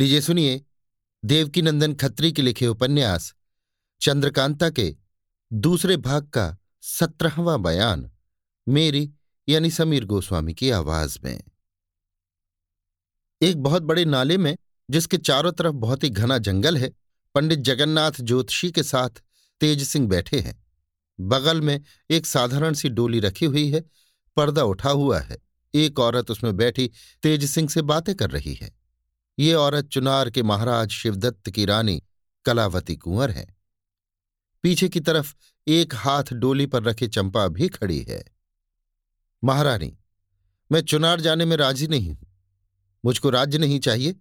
लीजिए सुनिए देवकीनंदन खत्री के लिखे उपन्यास चंद्रकांता के दूसरे भाग का 17वां बयान मेरी यानी समीर गोस्वामी की आवाज में। एक बहुत बड़े नाले में, जिसके चारों तरफ बहुत ही घना जंगल है, पंडित जगन्नाथ ज्योतिषी के साथ तेज सिंह बैठे हैं। बगल में एक साधारण सी डोली रखी हुई है, पर्दा उठा हुआ है। एक औरत उसमें बैठी तेज सिंह से बातें कर रही है। ये औरत चुनार के महाराज शिवदत्त की रानी कलावती कुंवर है। पीछे की तरफ एक हाथ डोली पर रखे चंपा भी खड़ी है। महारानी, मैं चुनार जाने में राजी नहीं हूं। मुझको राज्य नहीं चाहिए।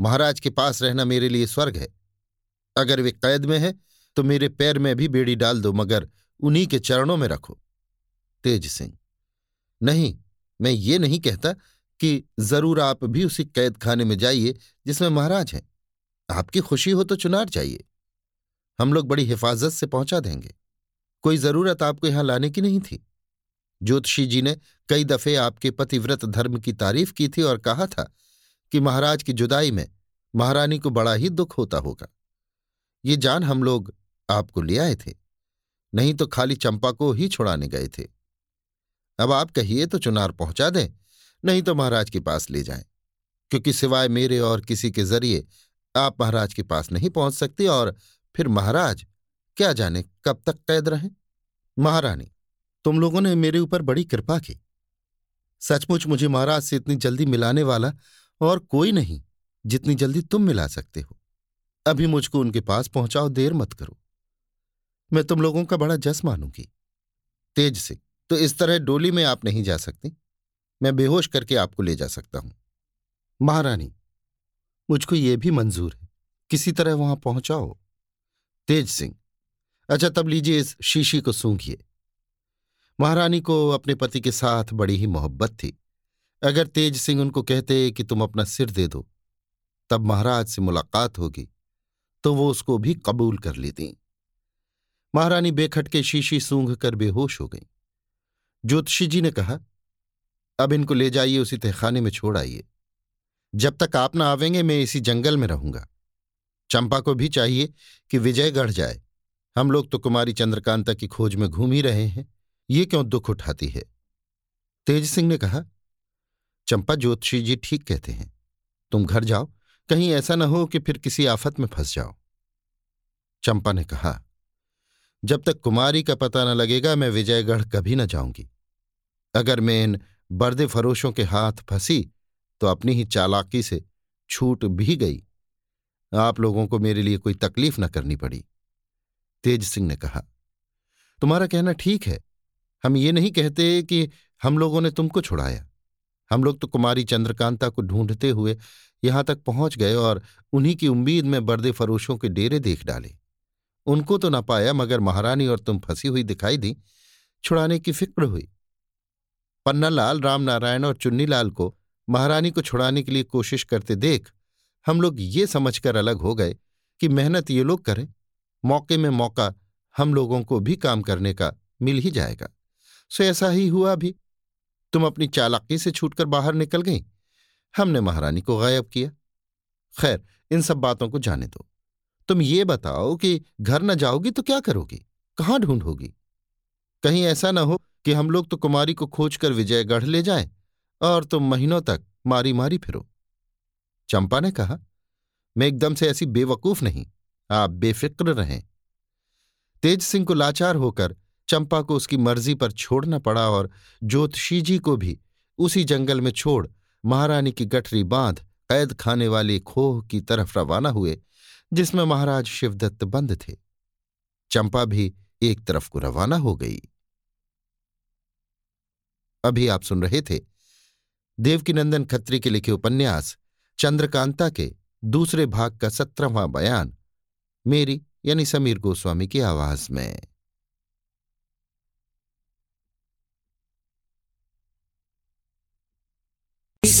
महाराज के पास रहना मेरे लिए स्वर्ग है। अगर वे कैद में है तो मेरे पैर में भी बेड़ी डाल दो, मगर उन्हीं के चरणों में रखो। तेज सिंह, नहीं, मैं ये नहीं कहता कि जरूर आप भी उसी कैद खाने में जाइए जिसमें महाराज हैं। आपकी खुशी हो तो चुनार जाइए, हम लोग बड़ी हिफाजत से पहुंचा देंगे। कोई जरूरत आपको यहां लाने की नहीं थी। ज्योतिषी जी ने कई दफे आपके पतिव्रत धर्म की तारीफ की थी और कहा था कि महाराज की जुदाई में महारानी को बड़ा ही दुख होता होगा। ये जान हम लोग आपको ले आए थे, नहीं तो खाली चंपा को ही छुड़ाने गए थे। अब आप कहिए तो चुनार पहुंचा दें, नहीं तो महाराज के पास ले जाएं, क्योंकि सिवाय मेरे और किसी के जरिए आप महाराज के पास नहीं पहुंच सकती, और फिर महाराज क्या जाने कब तक कैद रहें। महारानी, तुम लोगों ने मेरे ऊपर बड़ी कृपा की। सचमुच मुझे महाराज से इतनी जल्दी मिलाने वाला और कोई नहीं, जितनी जल्दी तुम मिला सकते हो। अभी मुझको उनके पास पहुंचाओ, देर मत करो। मैं तुम लोगों का बड़ा जस मानूंगी। तेज सिंह, तो इस तरह डोली में आप नहीं जा सकती, मैं बेहोश करके आपको ले जा सकता हूं। महारानी, मुझको ये भी मंजूर है, किसी तरह वहां पहुंचाओ। तेज सिंह, अच्छा तब लीजिए इस शीशी को सूंघिए। महारानी को अपने पति के साथ बड़ी ही मोहब्बत थी। अगर तेज सिंह उनको कहते कि तुम अपना सिर दे दो, तब महाराज से मुलाकात होगी, तो वो उसको भी कबूल कर लेती। महारानी बेखटके शीशी सूंघ कर बेहोश हो गई। ज्योतिषी जी ने कहा, अब इनको ले जाइए, उसी तहखाने में छोड़ आइए। जब तक आप ना आवेंगे मैं इसी जंगल में रहूंगा। चंपा को भी चाहिए कि विजयगढ़ जाए। हम लोग तो कुमारी चंद्रकांता की खोज में घूम ही रहे हैं, ये क्यों दुख उठाती है। तेज सिंह ने कहा, चंपा, ज्योतिषी जी ठीक कहते हैं, तुम घर जाओ, कहीं ऐसा न हो कि फिर किसी आफत में फंस जाओ। चंपा ने कहा, जब तक कुमारी का पता न लगेगा मैं विजयगढ़ कभी न जाऊंगी। अगर मैं इन बर्दे फरोशों के हाथ फंसी तो अपनी ही चालाकी से छूट भी गई। आप लोगों को मेरे लिए कोई तकलीफ न करनी पड़ी। तेज सिंह ने कहा, तुम्हारा कहना ठीक है, हम ये नहीं कहते कि हम लोगों ने तुमको छुड़ाया। हम लोग तो कुमारी चंद्रकांता को ढूंढते हुए यहां तक पहुंच गए और उन्हीं की उम्मीद में बर्दे फरोशों के डेरे देख डाले। उनको तो ना पाया, मगर महारानी और तुम फंसी हुई दिखाई दी, छुड़ाने की फिक्र हुई। पन्नालाल, रामनारायण और चुन्नी लाल को महारानी को छुड़ाने के लिए कोशिश करते देख हम लोग ये समझकर अलग हो गए कि मेहनत ये लोग करें, मौके में मौका हम लोगों को भी काम करने का मिल ही जाएगा। सो ऐसा ही हुआ भी। तुम अपनी चालाकी से छूटकर बाहर निकल गई, हमने महारानी को गायब किया। खैर, इन सब बातों को जाने दो। तुम ये बताओ कि घर न जाओगी तो क्या करोगी, कहाँ ढूंढोगी? कहीं ऐसा ना हो कि हम लोग तो कुमारी को खोजकर विजयगढ़ ले जाएं और तुम महीनों तक मारी मारी फिरो। चंपा ने कहा, मैं एकदम से ऐसी बेवकूफ नहीं, आप बेफिक्र रहें। तेज सिंह को लाचार होकर चंपा को उसकी मर्जी पर छोड़ना पड़ा और ज्योतिषी जी को भी उसी जंगल में छोड़ महारानी की गठरी बांध कैद खाने वाले खोह की तरफ रवाना हुए, जिसमें महाराज शिवदत्त बंद थे। चंपा भी एक तरफ को रवाना हो गई। अभी आप सुन रहे थे देवकीनंदन खत्री के लिखे उपन्यास चंद्रकांता के दूसरे भाग का 17वां बयान मेरी यानी समीर गोस्वामी की आवाज में। Ace